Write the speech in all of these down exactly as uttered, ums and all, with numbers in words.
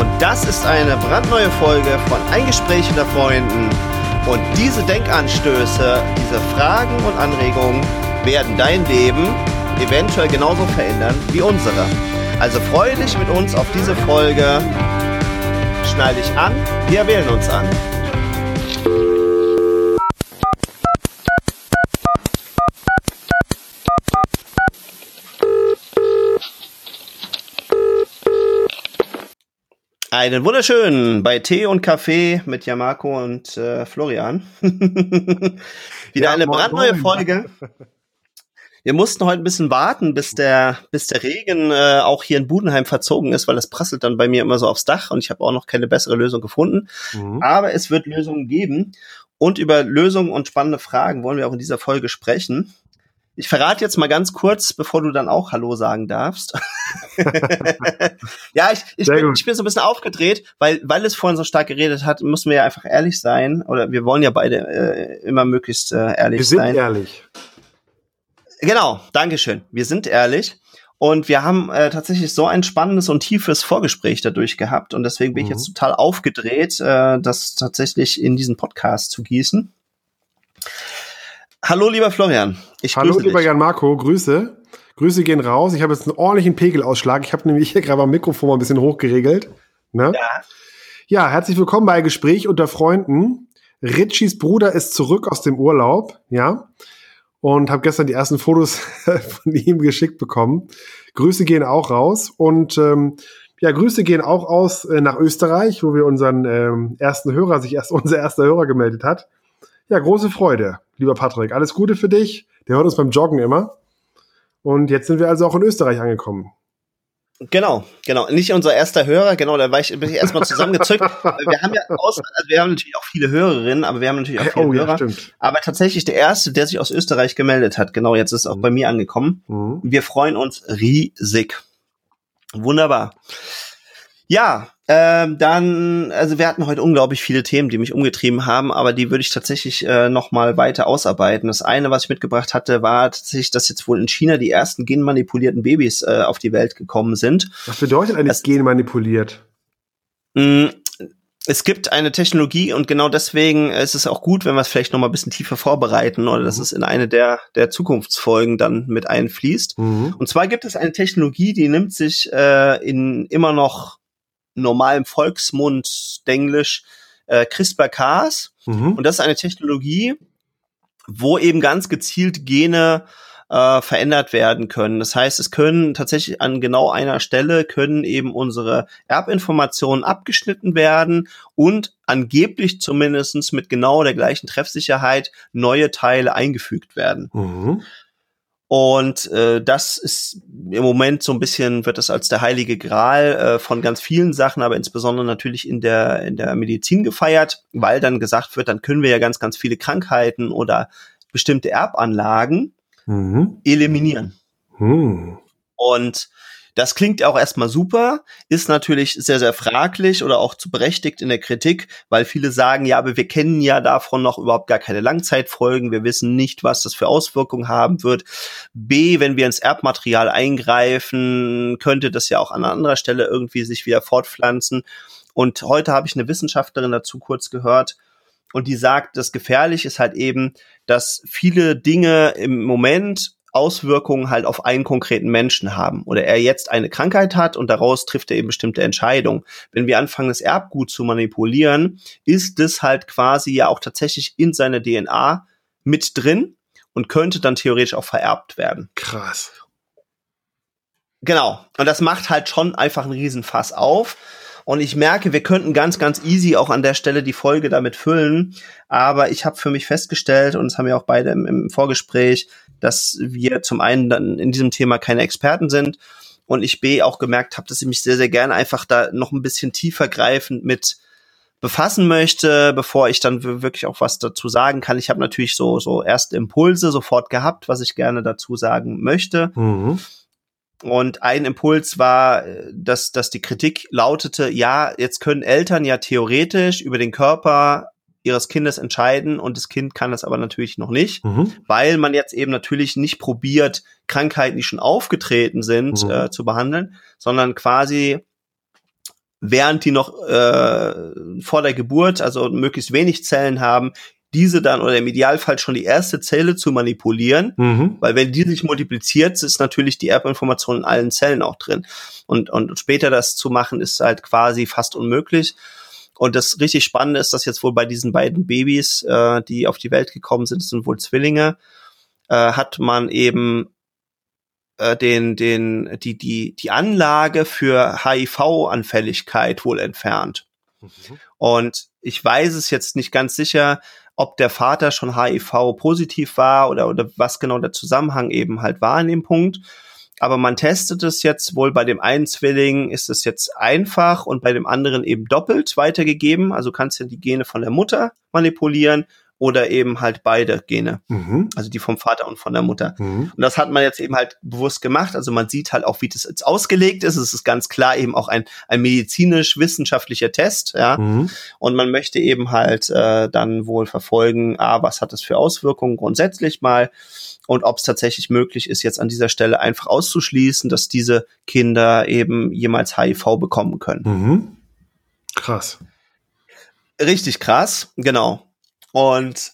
und das ist eine brandneue Folge von Ein Gespräch unter Freunden. Und diese Denkanstöße, diese Fragen und Anregungen werden dein Leben eventuell genauso verändern wie unsere. Also freue dich mit uns auf diese Folge. Schnall dich an, wir wählen uns an. Einen wunderschönen bei Tee und Kaffee mit Yamako und äh, Florian. Wieder ja, eine moin, brandneue moin. Folge. Wir mussten heute ein bisschen warten, bis der bis der Regen äh, auch hier in Budenheim verzogen ist, weil das prasselt dann bei mir immer so aufs Dach und ich habe auch noch keine bessere Lösung gefunden. Mhm. Aber es wird Lösungen geben und über Lösungen und spannende Fragen wollen wir auch in dieser Folge sprechen. Ich verrate jetzt mal ganz kurz, bevor du dann auch Hallo sagen darfst. ja, ich, ich, bin, ich bin so ein bisschen aufgedreht, weil weil es vorhin so stark geredet hat, müssen wir ja einfach ehrlich sein. Oder wir wollen ja beide äh, immer möglichst äh, ehrlich sein. Wir sind ehrlich. Genau, Dankeschön. Wir sind ehrlich. Und wir haben äh, tatsächlich so ein spannendes und tiefes Vorgespräch dadurch gehabt. Und deswegen bin mhm. ich jetzt total aufgedreht, äh, das tatsächlich in diesen Podcast zu gießen. Hallo, lieber Florian. Ich Hallo, grüße lieber Jan-Marco. Grüße. Grüße gehen raus. Ich habe jetzt einen ordentlichen Pegelausschlag. Ich habe nämlich hier gerade beim Mikrofon mal ein bisschen hochgeregelt. Ne? Ja. Ja, herzlich willkommen bei Gespräch unter Freunden. Ritchies Bruder ist zurück aus dem Urlaub. Ja. Und habe gestern die ersten Fotos von ihm geschickt bekommen. Grüße gehen auch raus. Und ähm, ja, Grüße gehen auch aus äh, nach Österreich, wo wir unseren ähm, ersten Hörer, sich erst unser erster Hörer gemeldet hat. Ja, große Freude, lieber Patrick. Alles Gute für dich. Der hört uns beim Joggen immer. Und jetzt sind wir also auch in Österreich angekommen. Genau, genau. Nicht unser erster Hörer, genau, da war ich, bin ich erstmal zusammengezückt. wir haben ja aus, also wir haben natürlich auch viele Hörerinnen, aber wir haben natürlich auch viele oh, ja, Hörer. Stimmt. Aber tatsächlich der erste, der sich aus Österreich gemeldet hat, genau, jetzt ist auch mhm. bei mir angekommen. Mhm. Wir freuen uns riesig. Wunderbar. Ja, ähm, dann, also wir hatten heute unglaublich viele Themen, die mich umgetrieben haben, aber die würde ich tatsächlich äh, nochmal weiter ausarbeiten. Das eine, was ich mitgebracht hatte, war tatsächlich, dass jetzt wohl in China die ersten genmanipulierten Babys äh, auf die Welt gekommen sind. Was bedeutet eigentlich das, genmanipuliert? Mh, es gibt eine Technologie und genau deswegen ist es auch gut, wenn wir es vielleicht nochmal ein bisschen tiefer vorbereiten oder mhm. dass es in eine der, der Zukunftsfolgen dann mit einfließt. Mhm. Und zwar gibt es eine Technologie, die nimmt sich äh, in immer noch normalem Volksmund, Englisch, äh, CRISPR-Cas. Mhm. Und das ist eine Technologie, wo eben ganz gezielt Gene äh, verändert werden können. Das heißt, es können tatsächlich an genau einer Stelle können eben unsere Erbinformationen abgeschnitten werden und angeblich zumindest mit genau der gleichen Treffsicherheit neue Teile eingefügt werden. Mhm. Und äh, das ist im Moment so ein bisschen, wird das als der heilige Gral äh, von ganz vielen Sachen, aber insbesondere natürlich in der in der Medizin gefeiert, weil dann gesagt wird, dann können wir ja ganz, ganz viele Krankheiten oder bestimmte Erbanlagen mhm. eliminieren. Mhm. Und das klingt auch erstmal super, ist natürlich sehr, sehr fraglich oder auch zu berechtigt in der Kritik, weil viele sagen, ja, aber wir kennen ja davon noch überhaupt gar keine Langzeitfolgen, wir wissen nicht, was das für Auswirkungen haben wird. B, wenn wir ins Erbmaterial eingreifen, könnte das ja auch an anderer Stelle irgendwie sich wieder fortpflanzen. Und heute habe ich eine Wissenschaftlerin dazu kurz gehört, und die sagt, das gefährlich ist halt eben, dass viele Dinge im Moment Auswirkungen halt auf einen konkreten Menschen haben oder er jetzt eine Krankheit hat und daraus trifft er eben bestimmte Entscheidungen. Wenn wir anfangen, das Erbgut zu manipulieren, ist das halt quasi ja auch tatsächlich in seiner D N A mit drin und könnte dann theoretisch auch vererbt werden. Krass. Genau. Und das macht halt schon einfach einen Riesenfass auf. Und ich merke, wir könnten ganz, ganz easy auch an der Stelle die Folge damit füllen. Aber ich habe für mich festgestellt, und das haben wir auch beide im, im Vorgespräch, dass wir zum einen dann in diesem Thema keine Experten sind und ich B auch gemerkt habe, dass ich mich sehr, sehr gerne einfach da noch ein bisschen tiefer greifend mit befassen möchte, bevor ich dann wirklich auch was dazu sagen kann. Ich habe natürlich so so erste Impulse sofort gehabt, was ich gerne dazu sagen möchte. Mhm. Und ein Impuls war, dass dass die Kritik lautete, ja, jetzt können Eltern ja theoretisch über den Körper ihres Kindes entscheiden und das Kind kann das aber natürlich noch nicht, mhm. weil man jetzt eben natürlich nicht probiert, Krankheiten, die schon aufgetreten sind, mhm. äh, zu behandeln, sondern quasi während die noch äh, vor der Geburt, also möglichst wenig Zellen haben, diese dann oder im Idealfall schon die erste Zelle zu manipulieren, mhm. weil wenn die sich multipliziert, ist natürlich die Erbinformation in allen Zellen auch drin. Und, und später das zu machen, ist halt quasi fast unmöglich. Und das richtig Spannende ist, dass jetzt wohl bei diesen beiden Babys, äh, die auf die Welt gekommen sind, das sind wohl Zwillinge, äh, hat man eben äh, den, den, die, die, die Anlage für H I V-Anfälligkeit wohl entfernt. Mhm. Und ich weiß es jetzt nicht ganz sicher, ob der Vater schon H I V-positiv war oder, oder was genau der Zusammenhang eben halt war in dem Punkt. Aber man testet es jetzt wohl, bei dem einen Zwilling ist es jetzt einfach und bei dem anderen eben doppelt weitergegeben. Also kannst du die Gene von der Mutter manipulieren oder eben halt beide Gene. Mhm. Also die vom Vater und von der Mutter. Mhm. Und das hat man jetzt eben halt bewusst gemacht. Also man sieht halt auch, wie das jetzt ausgelegt ist. Es ist ganz klar eben auch ein, ein medizinisch-wissenschaftlicher Test. Ja. Mhm. Und man möchte eben halt äh, dann wohl verfolgen, ah, was hat das für Auswirkungen grundsätzlich mal. Und ob es tatsächlich möglich ist, jetzt an dieser Stelle einfach auszuschließen, dass diese Kinder eben jemals H I V bekommen können. Mhm. Krass. Richtig krass, genau. Und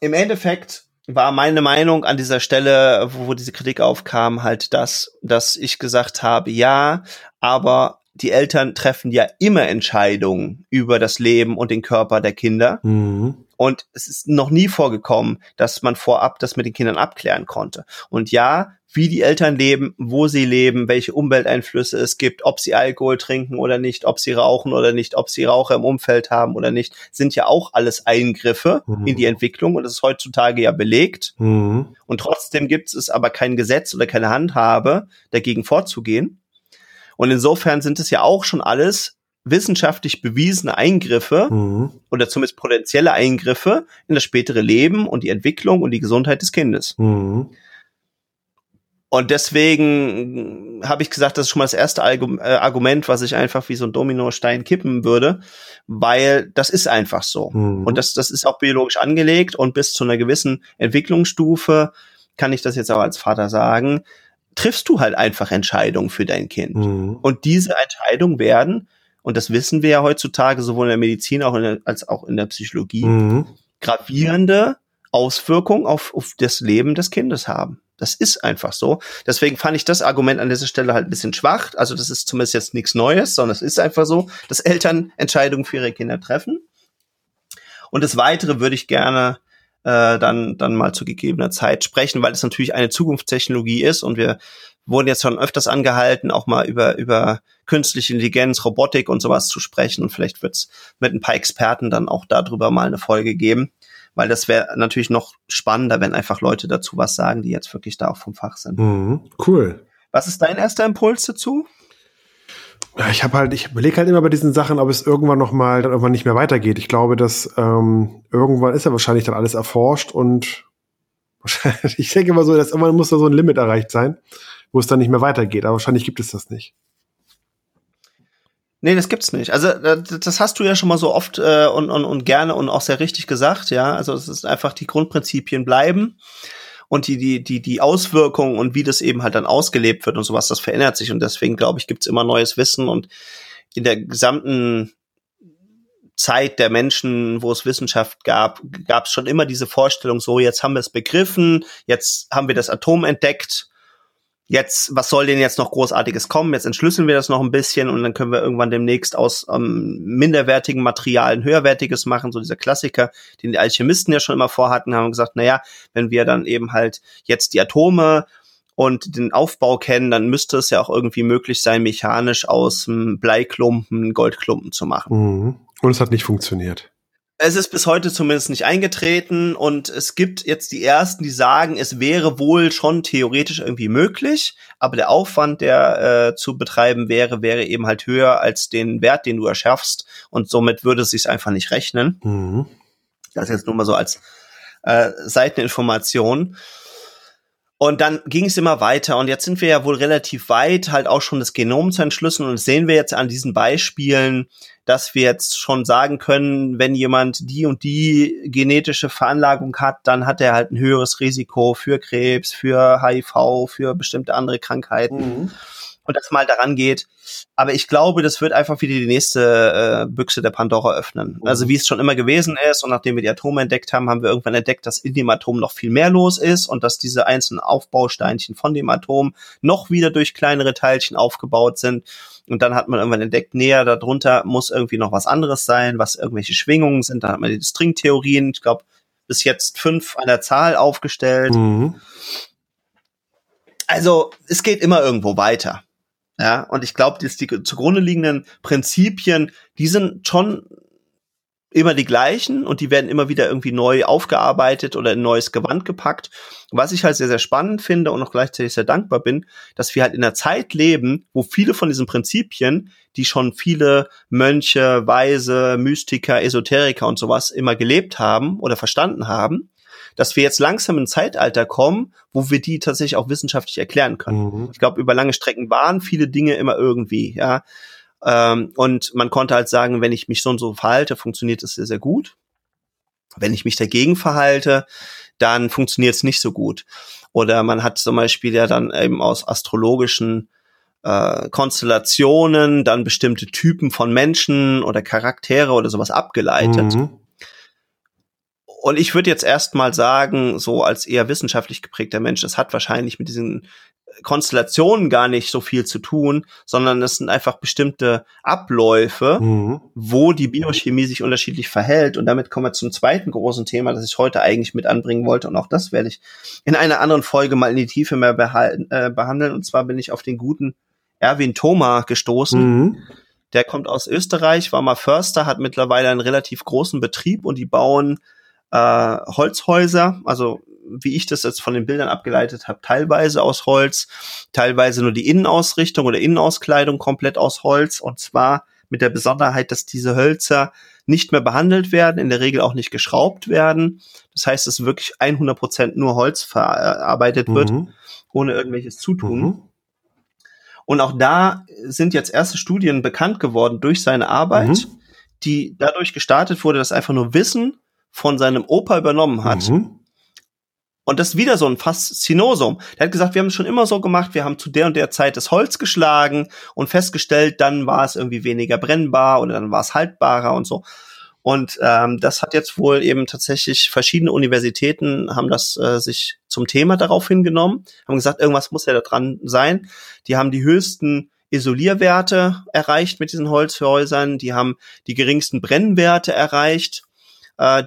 im Endeffekt war meine Meinung an dieser Stelle, wo, wo diese Kritik aufkam, halt das, dass ich gesagt habe, ja, aber die Eltern treffen ja immer Entscheidungen über das Leben und den Körper der Kinder. Mhm. Und es ist noch nie vorgekommen, dass man vorab das mit den Kindern abklären konnte. Und ja, wie die Eltern leben, wo sie leben, welche Umwelteinflüsse es gibt, ob sie Alkohol trinken oder nicht, ob sie rauchen oder nicht, ob sie Raucher im Umfeld haben oder nicht, sind ja auch alles Eingriffe mhm. in die Entwicklung. Und das ist heutzutage ja belegt. Mhm. Und trotzdem gibt es aber kein Gesetz oder keine Handhabe, dagegen vorzugehen. Und insofern sind es ja auch schon alles wissenschaftlich bewiesene Eingriffe mhm. oder zumindest potenzielle Eingriffe in das spätere Leben und die Entwicklung und die Gesundheit des Kindes. Mhm. Und deswegen habe ich gesagt, das ist schon mal das erste Argument, was ich einfach wie so ein Dominostein kippen würde, weil das ist einfach so. Mhm. Und das, das ist auch biologisch angelegt und bis zu einer gewissen Entwicklungsstufe, kann ich das jetzt auch als Vater sagen, triffst du halt einfach Entscheidungen für dein Kind. Mhm. Und diese Entscheidungen werden, und das wissen wir ja heutzutage, sowohl in der Medizin auch in der, als auch in der Psychologie, mhm. gravierende Auswirkungen auf, auf das Leben des Kindes haben. Das ist einfach so. Deswegen fand ich das Argument an dieser Stelle halt ein bisschen schwach. Also das ist zumindest jetzt nichts Neues, sondern es ist einfach so, dass Eltern Entscheidungen für ihre Kinder treffen. Und das Weitere würde ich gerne äh, dann dann mal zu gegebener Zeit sprechen, weil es natürlich eine Zukunftstechnologie ist und wir wurden jetzt schon öfters angehalten, auch mal über über künstliche Intelligenz, Robotik und sowas zu sprechen. Und vielleicht wird es mit ein paar Experten dann auch darüber mal eine Folge geben, weil das wäre natürlich noch spannender, wenn einfach Leute dazu was sagen, die jetzt wirklich da auch vom Fach sind. Mhm, cool. Was ist dein erster Impuls dazu? Ja, ich habe halt, ich überlege halt immer bei diesen Sachen, ob es irgendwann noch mal, dann irgendwann nicht mehr weitergeht. Ich glaube, dass ähm, irgendwann ist ja wahrscheinlich dann alles erforscht und wahrscheinlich, ich denke immer so, dass irgendwann muss da so ein Limit erreicht sein, wo es dann nicht mehr weitergeht. Aber wahrscheinlich gibt es das nicht. Nee, das gibt's nicht. Also das hast du ja schon mal so oft äh, und, und und gerne und auch sehr richtig gesagt, ja. Also es ist einfach, die Grundprinzipien bleiben und die die die die Auswirkungen und wie das eben halt dann ausgelebt wird und sowas, das verändert sich und deswegen glaube ich, gibt's immer neues Wissen und in der gesamten Zeit der Menschen, wo es Wissenschaft gab, gab's schon immer diese Vorstellung, so jetzt haben wir es begriffen, jetzt haben wir das Atom entdeckt. Jetzt, was soll denn jetzt noch Großartiges kommen? Jetzt entschlüsseln wir das noch ein bisschen und dann können wir irgendwann demnächst aus ähm, minderwertigen Materialien höherwertiges machen. So dieser Klassiker, den die Alchemisten ja schon immer vorhatten, haben gesagt, naja, wenn wir dann eben halt jetzt die Atome und den Aufbau kennen, dann müsste es ja auch irgendwie möglich sein, mechanisch aus einem Bleiklumpen Goldklumpen zu machen. Mhm. Und es hat nicht funktioniert. Es ist bis heute zumindest nicht eingetreten und es gibt jetzt die Ersten, die sagen, es wäre wohl schon theoretisch irgendwie möglich, aber der Aufwand, der äh, zu betreiben wäre, wäre eben halt höher als den Wert, den du erschaffst und somit würde es sich einfach nicht rechnen. Mhm. Das jetzt nur mal so als äh, Seiteninformation. Und dann ging es immer weiter und jetzt sind wir ja wohl relativ weit, halt auch schon das Genom zu entschlüsseln und das sehen wir jetzt an diesen Beispielen, dass wir jetzt schon sagen können, wenn jemand die und die genetische Veranlagung hat, dann hat er halt ein höheres Risiko für Krebs, für H I V, für bestimmte andere Krankheiten. Mhm. und das mal daran geht. Aber ich glaube, das wird einfach wieder die nächste äh, Büchse der Pandora öffnen. Also wie es schon immer gewesen ist, und nachdem wir die Atome entdeckt haben, haben wir irgendwann entdeckt, dass in dem Atom noch viel mehr los ist und dass diese einzelnen Aufbausteinchen von dem Atom noch wieder durch kleinere Teilchen aufgebaut sind. Und dann hat man irgendwann entdeckt, näher darunter muss irgendwie noch was anderes sein, was irgendwelche Schwingungen sind. Dann hat man die Stringtheorien, ich glaube, bis jetzt fünf an der Zahl aufgestellt. Mhm. Also es geht immer irgendwo weiter. Ja, und ich glaube, die zugrunde liegenden Prinzipien, die sind schon immer die gleichen und die werden immer wieder irgendwie neu aufgearbeitet oder in ein neues Gewand gepackt. Was ich halt sehr, sehr spannend finde und auch gleichzeitig sehr dankbar bin, dass wir halt in einer Zeit leben, wo viele von diesen Prinzipien, die schon viele Mönche, Weise, Mystiker, Esoteriker und sowas immer gelebt haben oder verstanden haben, dass wir jetzt langsam in ein Zeitalter kommen, wo wir die tatsächlich auch wissenschaftlich erklären können. Mhm. Ich glaube, über lange Strecken waren viele Dinge immer irgendwie, ja. Ähm, und man konnte halt sagen, wenn ich mich so und so verhalte, funktioniert es sehr, sehr gut. Wenn ich mich dagegen verhalte, dann funktioniert es nicht so gut. Oder man hat zum Beispiel ja dann eben aus astrologischen äh, Konstellationen dann bestimmte Typen von Menschen oder Charaktere oder sowas abgeleitet. Mhm. Und ich würde jetzt erstmal sagen, so als eher wissenschaftlich geprägter Mensch, das hat wahrscheinlich mit diesen Konstellationen gar nicht so viel zu tun, sondern es sind einfach bestimmte Abläufe, mhm. wo die Biochemie sich unterschiedlich verhält. Und damit kommen wir zum zweiten großen Thema, das ich heute eigentlich mit anbringen wollte. Und auch das werde ich in einer anderen Folge mal in die Tiefe mehr behalten, äh, behandeln. Und zwar bin ich auf den guten Erwin Thoma gestoßen. Mhm. Der kommt aus Österreich, war mal Förster, hat mittlerweile einen relativ großen Betrieb und die bauen Äh, Holzhäuser, also wie ich das jetzt von den Bildern abgeleitet habe, teilweise aus Holz, teilweise nur die Innenausrichtung oder Innenauskleidung komplett aus Holz, und zwar mit der Besonderheit, dass diese Hölzer nicht mehr behandelt werden, in der Regel auch nicht geschraubt werden. Das heißt, dass wirklich hundert Prozent nur Holz verarbeitet mhm. wird, ohne irgendwelches Zutun. Mhm. Und auch da sind jetzt erste Studien bekannt geworden durch seine Arbeit, mhm. die dadurch gestartet wurde, dass einfach nur Wissen von seinem Opa übernommen hat. Mhm. Und das ist wieder so ein Faszinosum. Der hat gesagt, wir haben es schon immer so gemacht, wir haben zu der und der Zeit das Holz geschlagen und festgestellt, dann war es irgendwie weniger brennbar oder dann war es haltbarer und so. Und ähm, das hat jetzt wohl eben tatsächlich verschiedene Universitäten haben das äh, sich zum Thema darauf hingenommen, haben gesagt, irgendwas muss ja da dran sein. Die haben die höchsten Isolierwerte erreicht mit diesen Holzhäusern, die haben die geringsten Brennwerte erreicht,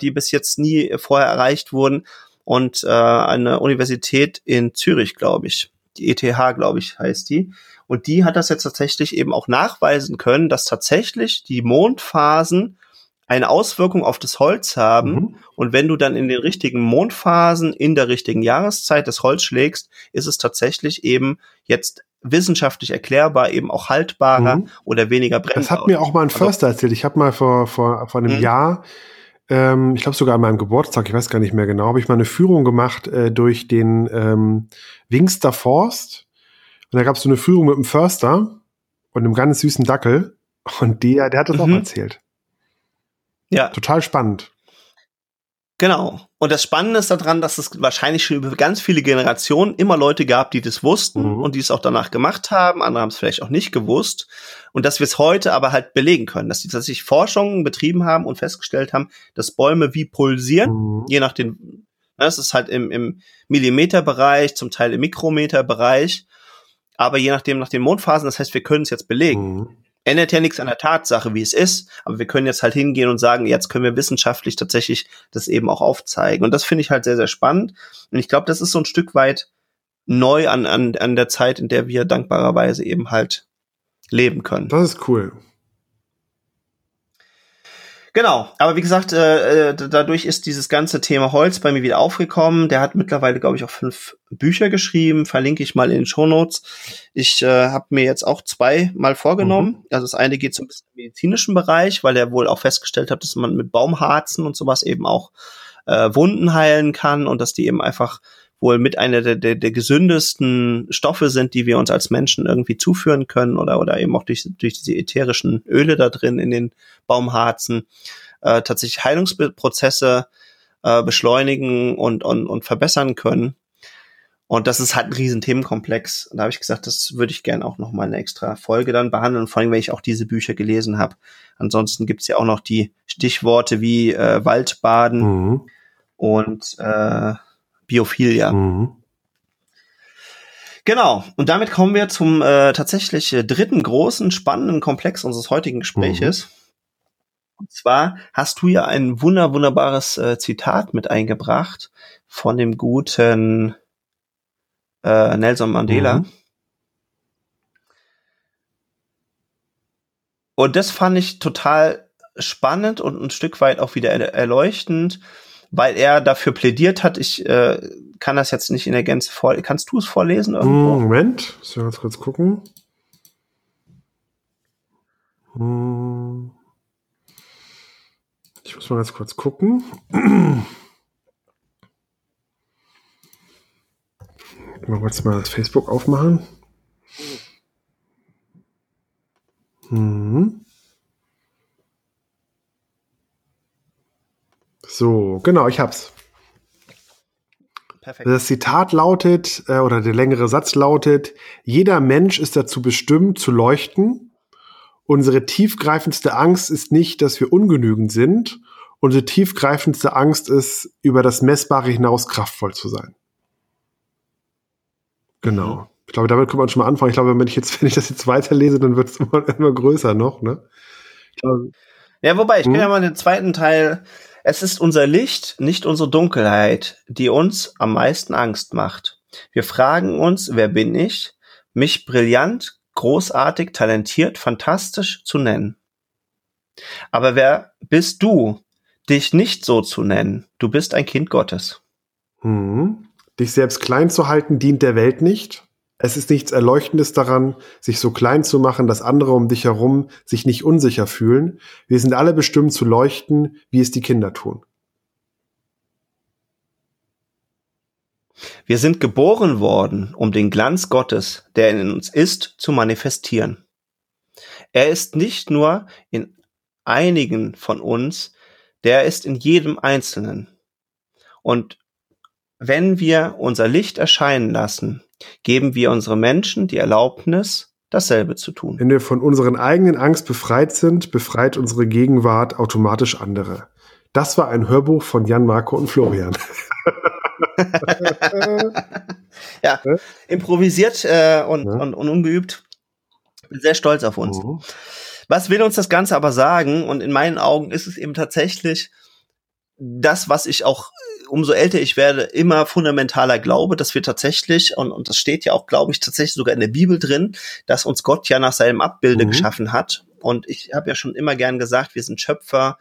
die bis jetzt nie vorher erreicht wurden. Und äh, eine Universität in Zürich, glaube ich, die E T H, glaube ich, heißt die. Und die hat das jetzt tatsächlich eben auch nachweisen können, dass tatsächlich die Mondphasen eine Auswirkung auf das Holz haben. Mhm. Und wenn du dann in den richtigen Mondphasen, in der richtigen Jahreszeit das Holz schlägst, ist es tatsächlich eben jetzt wissenschaftlich erklärbar, eben auch haltbarer mhm. oder weniger brennbar. Das hat mir auch mal ein Förster erzählt. Ich habe mal vor, vor, vor einem mhm. Jahr ich glaube sogar an meinem Geburtstag, ich weiß gar nicht mehr genau, habe ich mal eine Führung gemacht äh, durch den ähm, Wingster Forst. Und da gab es so eine Führung mit einem Förster und einem ganz süßen Dackel. Und der, der hat das mhm. auch mal erzählt. Ja. Total spannend. Genau. Und das Spannende ist daran, dass es wahrscheinlich schon über ganz viele Generationen immer Leute gab, die das wussten mhm. und die es auch danach gemacht haben. Andere haben es vielleicht auch nicht gewusst. Und dass wir es heute aber halt belegen können, dass die tatsächlich Forschungen betrieben haben und festgestellt haben, dass Bäume wie pulsieren, mhm. je nach den, das ist halt im, im Millimeterbereich, zum Teil im Mikrometerbereich, aber je nachdem nach den Mondphasen. Das heißt, wir können es jetzt belegen. Mhm. Ändert ja nichts an der Tatsache, wie es ist, aber wir können jetzt halt hingehen und sagen, jetzt können wir wissenschaftlich tatsächlich das eben auch aufzeigen. Und das finde ich halt sehr, sehr spannend. Und ich glaube, das ist so ein Stück weit neu an, an, an der Zeit, in der wir dankbarerweise eben halt leben können. Das ist cool. Genau, aber wie gesagt, äh, dadurch ist dieses ganze Thema Holz bei mir wieder aufgekommen. Der hat mittlerweile, glaube ich, auch fünf Bücher geschrieben, verlinke ich mal in den Shownotes. Ich äh, habe mir jetzt auch zwei mal vorgenommen. Mhm. Also das eine geht so ein bisschen im medizinischen Bereich, weil er wohl auch festgestellt hat, dass man mit Baumharzen und sowas eben auch äh, Wunden heilen kann und dass die eben einfach wohl mit einer der, der, der gesündesten Stoffe sind, die wir uns als Menschen irgendwie zuführen können oder oder eben auch durch, durch diese ätherischen Öle da drin in den Baumharzen äh, tatsächlich Heilungsprozesse äh, beschleunigen und, und, und verbessern können. Und das ist halt ein riesen Themenkomplex. Und da habe ich gesagt, das würde ich gerne auch nochmal eine extra Folge dann behandeln. Und vor allem, wenn ich auch diese Bücher gelesen habe. Ansonsten gibt's ja auch noch die Stichworte wie äh, Waldbaden mhm. und äh, Biophilia. Mhm. Genau, und damit kommen wir zum äh, tatsächlich dritten großen, spannenden Komplex unseres heutigen Gespräches. Mhm. Und zwar hast du ja ein wunder, wunderbares äh, Zitat mit eingebracht von dem guten äh, Nelson Mandela. Mhm. Und das fand ich total spannend und ein Stück weit auch wieder er- erleuchtend, weil er dafür plädiert hat. Ich äh, kann das jetzt nicht in der Gänze vorlesen. Kannst du es vorlesen irgendwo? Moment, ich muss kurz gucken. Hm. Ich muss mal ganz kurz gucken. Mal kurz mal das Facebook aufmachen. Hm. So, genau, ich hab's. Perfekt. Das Zitat lautet, äh, oder der längere Satz lautet: Jeder Mensch ist dazu bestimmt, zu leuchten. Unsere tiefgreifendste Angst ist nicht, dass wir ungenügend sind. Unsere tiefgreifendste Angst ist, über das Messbare hinaus kraftvoll zu sein. Genau. Mhm. Ich glaube, damit können wir schon mal anfangen. Ich glaube, wenn ich jetzt, wenn ich das jetzt weiterlese, dann wird es immer, immer größer noch, ne? Ich glaube, ja, wobei, ich hm? kann ja mal den zweiten Teil. Es ist unser Licht, nicht unsere Dunkelheit, die uns am meisten Angst macht. Wir fragen uns, wer bin ich? Mich brillant, großartig, talentiert, fantastisch zu nennen. Aber wer bist du, dich nicht so zu nennen? Du bist ein Kind Gottes. Mhm. Dich selbst klein zu halten, dient der Welt nicht. Es ist nichts Erleuchtendes daran, sich so klein zu machen, dass andere um dich herum sich nicht unsicher fühlen. Wir sind alle bestimmt zu leuchten, wie es die Kinder tun. Wir sind geboren worden, um den Glanz Gottes, der in uns ist, zu manifestieren. Er ist nicht nur in einigen von uns, der ist in jedem Einzelnen. Und wenn wir unser Licht erscheinen lassen, geben wir unseren Menschen die Erlaubnis, dasselbe zu tun. Wenn wir von unseren eigenen Angst befreit sind, befreit unsere Gegenwart automatisch andere. Das war ein Hörbuch von Jan, Marco und Florian. Ja, improvisiert äh, und, ja. und, und ungeübt. Bin sehr stolz auf uns. Oh. Was will uns das Ganze aber sagen? Und in meinen Augen ist es eben tatsächlich das, was ich auch, umso älter ich werde, immer fundamentaler glaube, dass wir tatsächlich, und, und das steht ja auch, glaube ich, tatsächlich sogar in der Bibel drin, dass uns Gott ja nach seinem Abbilde mhm. geschaffen hat. Und ich habe ja schon immer gern gesagt, wir sind Schöpfer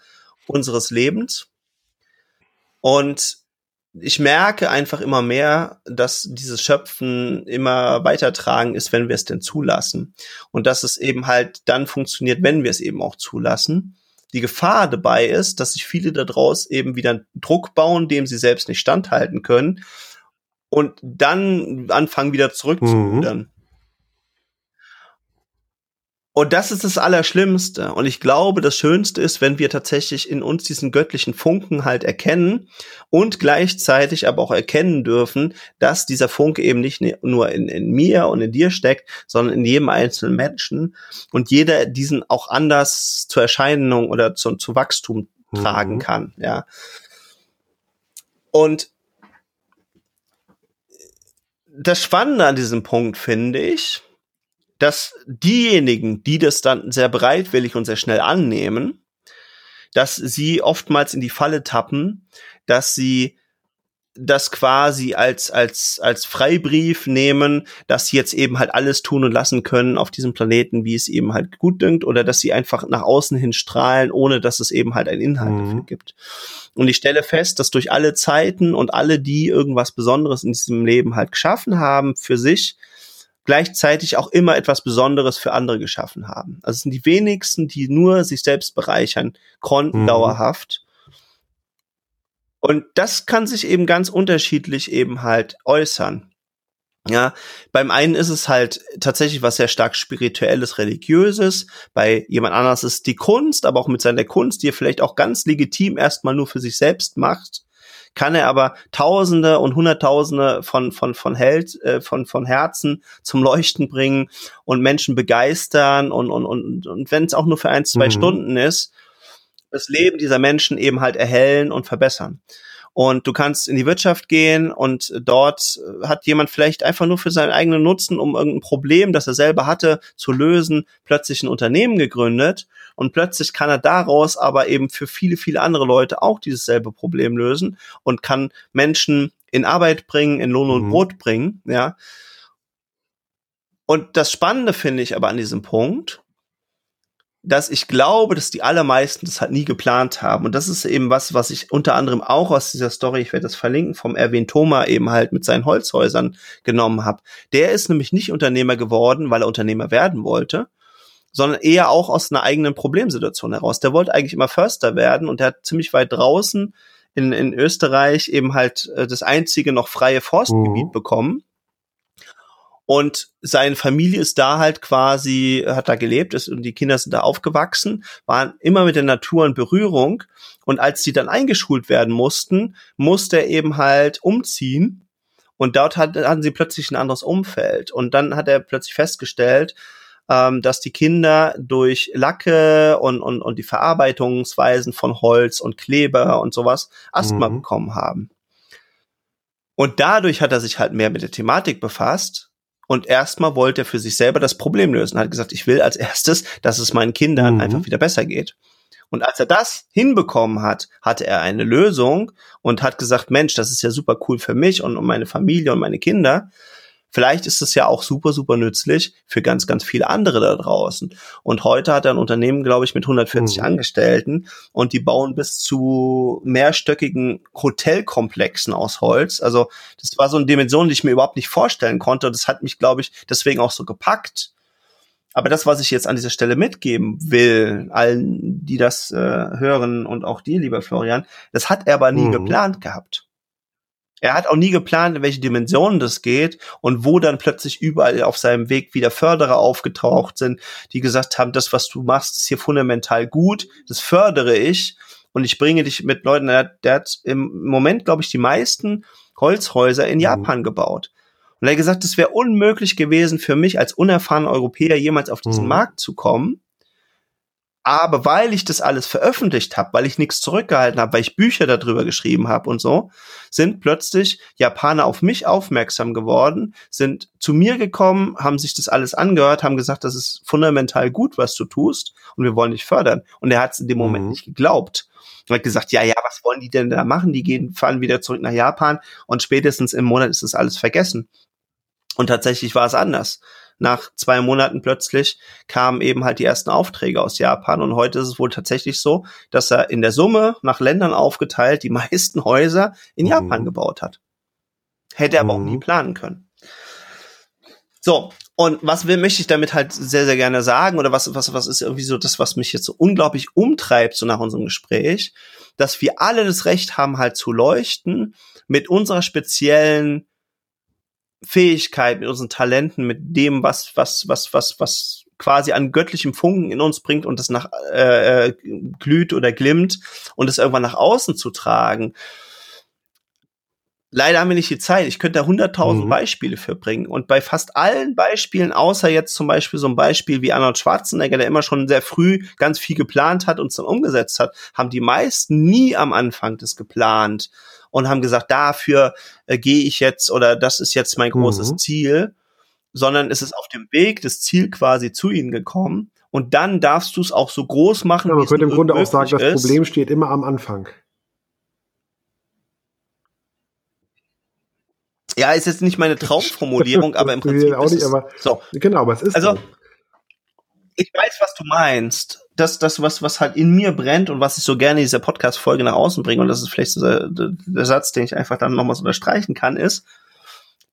unseres Lebens. Und ich merke einfach immer mehr, dass dieses Schöpfen immer weitertragen ist, wenn wir es denn zulassen. Und dass es eben halt dann funktioniert, wenn wir es eben auch zulassen. Die Gefahr dabei ist, dass sich viele daraus eben wieder einen Druck bauen, dem sie selbst nicht standhalten können und dann anfangen, wieder zurückzurudern. Mhm. Und das ist das Allerschlimmste. Und ich glaube, das Schönste ist, wenn wir tatsächlich in uns diesen göttlichen Funken halt erkennen und gleichzeitig aber auch erkennen dürfen, dass dieser Funke eben nicht nur in, in mir und in dir steckt, sondern in jedem einzelnen Menschen und jeder diesen auch anders zur Erscheinung oder zu, zu Wachstum mhm. tragen kann, ja. Und das Spannende an diesem Punkt finde ich, dass diejenigen, die das dann sehr bereitwillig und sehr schnell annehmen, dass sie oftmals in die Falle tappen, dass sie das quasi als als als Freibrief nehmen, dass sie jetzt eben halt alles tun und lassen können auf diesem Planeten, wie es eben halt gut dünkt, oder dass sie einfach nach außen hin strahlen, ohne dass es eben halt einen Inhalt mhm. dafür gibt. Und ich stelle fest, dass durch alle Zeiten und alle, die irgendwas Besonderes in diesem Leben halt geschaffen haben für sich, gleichzeitig auch immer etwas Besonderes für andere geschaffen haben. Also es sind die wenigsten, die nur sich selbst bereichern konnten, mhm. dauerhaft. Und das kann sich eben ganz unterschiedlich eben halt äußern. Ja, beim einen ist es halt tatsächlich was sehr stark Spirituelles, Religiöses. Bei jemand anders ist die Kunst, aber auch mit seiner Kunst, die er vielleicht auch ganz legitim erstmal nur für sich selbst macht, kann er aber Tausende und Hunderttausende von von von Held, äh, von von Herzen zum Leuchten bringen und Menschen begeistern und und und und wenn es auch nur für ein, zwei mhm. Stunden ist, das Leben dieser Menschen eben halt erhellen und verbessern. Und du kannst in die Wirtschaft gehen und dort hat jemand vielleicht einfach nur für seinen eigenen Nutzen, um irgendein Problem, das er selber hatte, zu lösen, plötzlich ein Unternehmen gegründet und plötzlich kann er daraus aber eben für viele, viele andere Leute auch dieses selbe Problem lösen und kann Menschen in Arbeit bringen, in Lohn und mhm. Brot bringen, ja. Und das Spannende finde ich aber an diesem Punkt, dass ich glaube, dass die allermeisten das halt nie geplant haben. Und das ist eben was, was ich unter anderem auch aus dieser Story, ich werde das verlinken, vom Erwin Thoma eben halt mit seinen Holzhäusern genommen habe. Der ist nämlich nicht Unternehmer geworden, weil er Unternehmer werden wollte, sondern eher auch aus einer eigenen Problemsituation heraus. Der wollte eigentlich immer Förster werden und der hat ziemlich weit draußen in, in Österreich eben halt äh, das einzige noch freie Forstgebiet mhm. bekommen. Und seine Familie ist da halt quasi, hat da gelebt, ist, und die Kinder sind da aufgewachsen, waren immer mit der Natur in Berührung. Und als die dann eingeschult werden mussten, musste er eben halt umziehen. Und dort hat, hatten sie plötzlich ein anderes Umfeld. Und dann hat er plötzlich festgestellt, ähm, dass die Kinder durch Lacke und, und, und die Verarbeitungsweisen von Holz und Kleber und sowas Asthma mhm. bekommen haben. Und dadurch hat er sich halt mehr mit der Thematik befasst. Und erstmal wollte er für sich selber das Problem lösen. Er hat gesagt, ich will als erstes, dass es meinen Kindern mhm. einfach wieder besser geht. Und als er das hinbekommen hat, hatte er eine Lösung und hat gesagt, Mensch, das ist ja super cool für mich und, und meine Familie und meine Kinder. Vielleicht ist es ja auch super, super nützlich für ganz, ganz viele andere da draußen. Und heute hat er ein Unternehmen, glaube ich, mit hundertvierzig mhm. Angestellten und die bauen bis zu mehrstöckigen Hotelkomplexen aus Holz. Also das war so eine Dimension, die ich mir überhaupt nicht vorstellen konnte. Das hat mich, glaube ich, deswegen auch so gepackt. Aber das, was ich jetzt an dieser Stelle mitgeben will, allen, die das äh, hören und auch dir, lieber Florian, das hat er aber nie mhm. geplant gehabt. Er hat auch nie geplant, in welche Dimensionen das geht und wo dann plötzlich überall auf seinem Weg wieder Förderer aufgetaucht sind, die gesagt haben, das, was du machst, ist hier fundamental gut, das fördere ich und ich bringe dich mit Leuten. Der hat im Moment, glaube ich, die meisten Holzhäuser in Japan mhm. gebaut. Und er hat gesagt, es wäre unmöglich gewesen für mich als unerfahrener Europäer jemals auf diesen mhm. Markt zu kommen. Aber weil ich das alles veröffentlicht habe, weil ich nichts zurückgehalten habe, weil ich Bücher darüber geschrieben habe und so, sind plötzlich Japaner auf mich aufmerksam geworden, sind zu mir gekommen, haben sich das alles angehört, haben gesagt, das ist fundamental gut, was du tust und wir wollen dich fördern. Und er hat es in dem Moment mhm. nicht geglaubt. Er hat gesagt, ja, ja, was wollen die denn da machen? Die gehen, fahren wieder zurück nach Japan und spätestens im Monat ist das alles vergessen. Und tatsächlich war es anders. Nach zwei Monaten plötzlich kamen eben halt die ersten Aufträge aus Japan und heute ist es wohl tatsächlich so, dass er in der Summe nach Ländern aufgeteilt die meisten Häuser in mhm. Japan gebaut hat. Hätte er mhm. aber auch nie planen können. So, und was will, möchte ich damit halt sehr, sehr gerne sagen oder was, was, was ist irgendwie so das, was mich jetzt so unglaublich umtreibt, so nach unserem Gespräch, dass wir alle das Recht haben, halt zu leuchten mit unserer speziellen Fähigkeit, mit unseren Talenten, mit dem, was was was was was quasi an göttlichem Funken in uns bringt und das nach äh, glüht oder glimmt und das irgendwann nach außen zu tragen. Leider haben wir nicht die Zeit. Ich könnte da hunderttausend mhm. Beispiele für bringen. Und bei fast allen Beispielen, außer jetzt zum Beispiel so ein Beispiel wie Arnold Schwarzenegger, der immer schon sehr früh ganz viel geplant hat und es dann umgesetzt hat, haben die meisten nie am Anfang das geplant und haben gesagt, dafür äh, gehe ich jetzt oder das ist jetzt mein großes mhm. Ziel, sondern es ist auf dem Weg, das Ziel quasi zu ihnen gekommen. Und dann darfst du es auch so groß machen, ja, man wie könnte es im Grunde auch sagen, ist. Das Problem steht immer am Anfang. Ja, ist jetzt nicht meine Traumformulierung, aber im Prinzip auch ist nicht, es, aber, so. Genau, aber es ist also, so. Ich weiß, was du meinst. Das, das was, was halt in mir brennt und was ich so gerne in dieser Podcast-Folge nach außen bringe, und das ist vielleicht der, der Satz, den ich einfach dann nochmals unterstreichen kann, ist,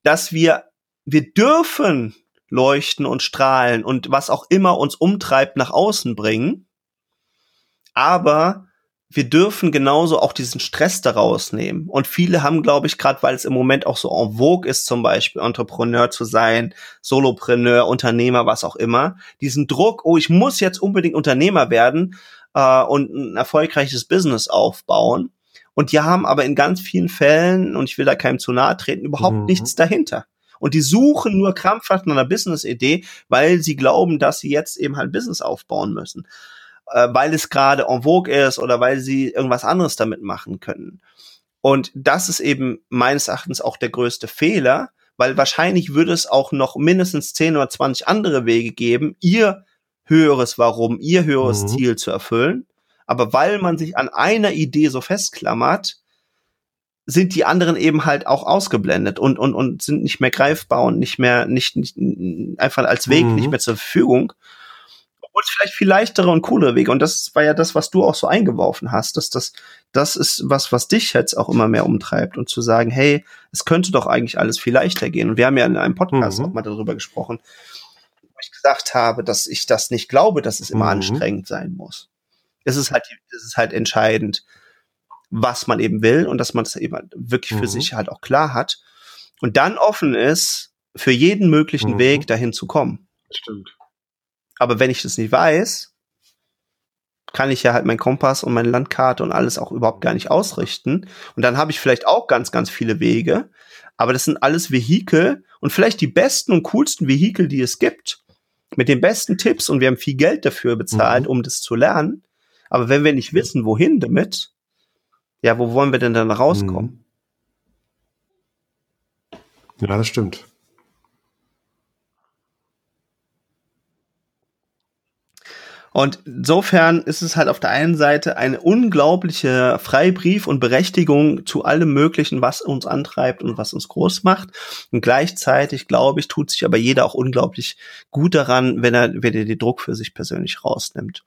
dass wir, wir dürfen leuchten und strahlen und was auch immer uns umtreibt, nach außen bringen, aber wir dürfen genauso auch diesen Stress daraus nehmen. Und viele haben, glaube ich, gerade weil es im Moment auch so en vogue ist, zum Beispiel Entrepreneur zu sein, Solopreneur, Unternehmer, was auch immer, diesen Druck, oh, ich muss jetzt unbedingt Unternehmer werden äh, und ein erfolgreiches Business aufbauen. Und die haben aber in ganz vielen Fällen, und ich will da keinem zu nahe treten, überhaupt mhm. nichts dahinter. Und die suchen nur krampfhaft nach einer Business-Idee, weil sie glauben, dass sie jetzt eben halt Business aufbauen müssen. Äh, weil es gerade en vogue ist oder weil sie irgendwas anderes damit machen können. Und das ist eben meines Erachtens auch der größte Fehler, weil wahrscheinlich würde es auch noch mindestens zehn oder zwanzig andere Wege geben, ihr höheres Warum, ihr höheres mhm. Ziel zu erfüllen. Aber weil man sich an einer Idee so festklammert, sind die anderen eben halt auch ausgeblendet und und und sind nicht mehr greifbar und nicht mehr nicht, nicht einfach als Weg mhm. nicht mehr zur Verfügung. Obwohl es vielleicht viel leichtere und coolere Wege, und das war ja das, was du auch so eingeworfen hast, dass das das ist was, was dich jetzt auch immer mehr umtreibt, und zu sagen, hey, es könnte doch eigentlich alles viel leichter gehen. Und wir haben ja in einem Podcast mhm. auch mal darüber gesprochen, wo ich gesagt habe, dass ich das nicht glaube, dass es immer mhm. anstrengend sein muss. Es ist halt es ist halt entscheidend, was man eben will, und dass man das eben wirklich für mhm. sich halt auch klar hat und dann offen ist für jeden möglichen mhm. Weg, dahin zu kommen. Stimmt. Aber wenn ich das nicht weiß, kann ich ja halt meinen Kompass und meine Landkarte und alles auch überhaupt gar nicht ausrichten, und dann habe ich vielleicht auch ganz, ganz viele Wege, aber das sind alles Vehikel und vielleicht die besten und coolsten Vehikel, die es gibt, mit den besten Tipps, und wir haben viel Geld dafür bezahlt, mhm. um das zu lernen, aber wenn wir nicht wissen, wohin damit, ja, wo wollen wir denn dann rauskommen? Ja, das stimmt. Und insofern ist es halt auf der einen Seite eine unglaubliche Freibrief und Berechtigung zu allem Möglichen, was uns antreibt und was uns groß macht. Und gleichzeitig, glaube ich, tut sich aber jeder auch unglaublich gut daran, wenn er, wenn er den Druck für sich persönlich rausnimmt.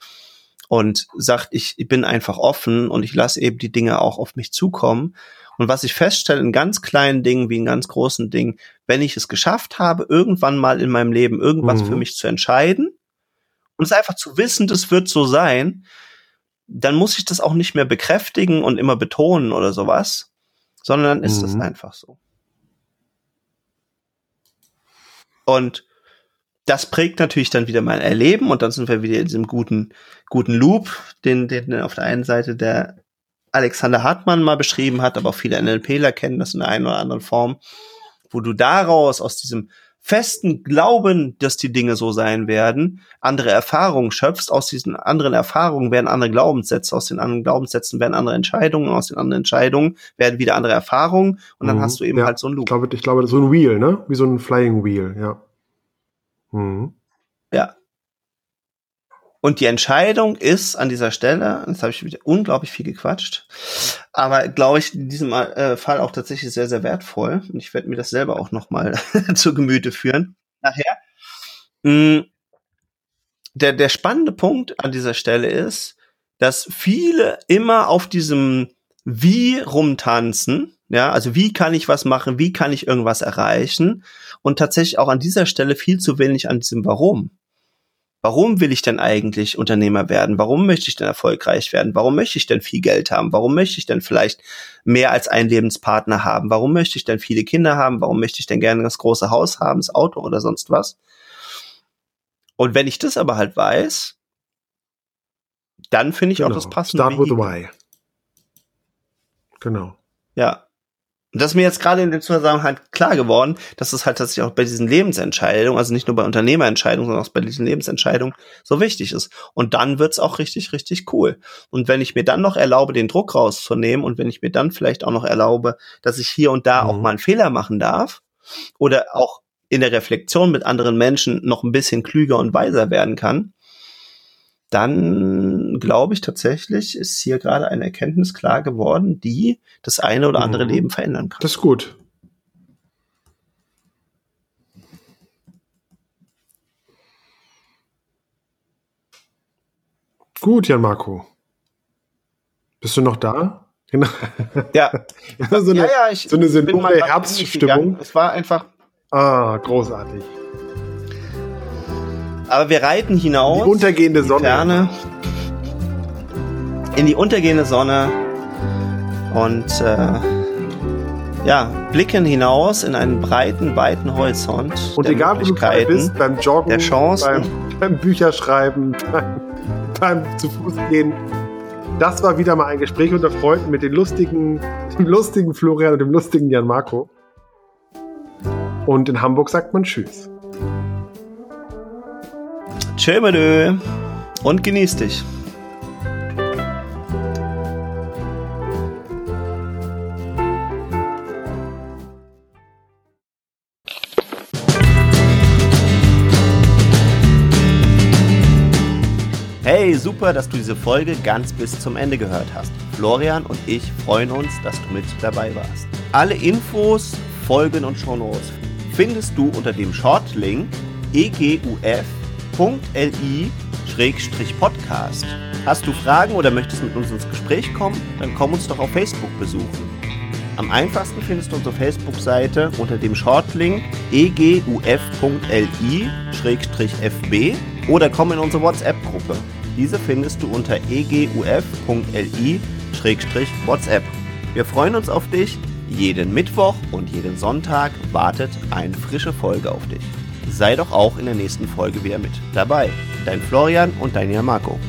Und sagt, ich bin einfach offen und ich lasse eben die Dinge auch auf mich zukommen. Und was ich feststelle, in ganz kleinen Dingen wie in ganz großen Dingen, wenn ich es geschafft habe, irgendwann mal in meinem Leben irgendwas mhm. für mich zu entscheiden und es einfach zu wissen, das wird so sein, dann muss ich das auch nicht mehr bekräftigen und immer betonen oder sowas, sondern dann ist mhm. das einfach so. Und das prägt natürlich dann wieder mein Erleben, und dann sind wir wieder in diesem guten, guten Loop, den, den auf der einen Seite der Alexander Hartmann mal beschrieben hat, aber auch viele NLPler kennen das in der einen oder anderen Form, wo du daraus, aus diesem festen Glauben, dass die Dinge so sein werden, andere Erfahrungen schöpfst, aus diesen anderen Erfahrungen werden andere Glaubenssätze, aus den anderen Glaubenssätzen werden andere Entscheidungen, aus den anderen Entscheidungen werden wieder andere Erfahrungen, und dann mhm, hast du eben ja, halt so einen Loop. Ich glaube, ich glaube, das ist so ein Wheel, ne? Wie so ein Flying Wheel, ja. Mhm. Ja. Und die Entscheidung ist an dieser Stelle, jetzt habe ich wieder unglaublich viel gequatscht, aber glaube ich in diesem äh, Fall auch tatsächlich sehr, sehr wertvoll. Und ich werde mir das selber auch nochmal zu Gemüte führen nachher. Mhm. Der, der spannende Punkt an dieser Stelle ist, dass viele immer auf diesem Wie rumtanzen. Ja, also wie kann ich was machen, wie kann ich irgendwas erreichen, und tatsächlich auch an dieser Stelle viel zu wenig an diesem Warum. Warum will ich denn eigentlich Unternehmer werden? Warum möchte ich denn erfolgreich werden? Warum möchte ich denn viel Geld haben? Warum möchte ich denn vielleicht mehr als einen Lebenspartner haben? Warum möchte ich denn viele Kinder haben? Warum möchte ich denn gerne das große Haus haben, das Auto oder sonst was? Und wenn ich das aber halt weiß, dann finde ich genau. auch das passende. Start with why. Genau. Ja. Und das ist mir jetzt gerade in dem Zusammenhang halt klar geworden, dass es halt tatsächlich auch bei diesen Lebensentscheidungen, also nicht nur bei Unternehmerentscheidungen, sondern auch bei diesen Lebensentscheidungen so wichtig ist. Und dann wird's auch richtig, richtig cool. Und wenn ich mir dann noch erlaube, den Druck rauszunehmen, und wenn ich mir dann vielleicht auch noch erlaube, dass ich hier und da mhm. auch mal einen Fehler machen darf oder auch in der Reflexion mit anderen Menschen noch ein bisschen klüger und weiser werden kann, dann glaube ich tatsächlich, ist hier gerade eine Erkenntnis klar geworden, die das eine oder andere mhm. Leben verändern kann. Das ist gut. Gut, Jan-Marco. Bist du noch da? Genau. Ja. ja, so eine, ja, ja, ich so eine sinnvolle Herbststimmung. Es war einfach... Ah, großartig. Aber wir reiten hinaus. Die untergehende in die Sonne. Ferne, in die untergehende Sonne. Und äh, ja, blicken hinaus in einen breiten, weiten Horizont. Und der egal, Möglichkeiten, wo du bist, beim Joggen, der Chancen, beim, beim Bücherschreiben, beim, beim zu Fuß gehen. Das war wieder mal ein Gespräch unter Freunden mit den lustigen, dem lustigen Florian und dem lustigen Gianmarco. Und in Hamburg sagt man Tschüss. Tschö, Manö. Und genieß dich. Hey, super, dass du diese Folge ganz bis zum Ende gehört hast. Florian und ich freuen uns, dass du mit dabei warst. Alle Infos, Folgen und Shownotes findest du unter dem Shortlink e g u f punkt l i slash podcast. Hast du Fragen oder möchtest mit uns ins Gespräch kommen? Dann komm uns doch auf Facebook besuchen. Am einfachsten findest du unsere Facebook-Seite unter dem Shortlink e g u f punkt l i slash f b oder komm in unsere WhatsApp-Gruppe. Diese findest du unter e g u f punkt l i slash whatsapp. Wir freuen uns auf dich. Jeden Mittwoch und jeden Sonntag wartet eine frische Folge auf dich. Sei doch auch in der nächsten Folge wieder mit dabei. Dein Florian und dein Gianmarco.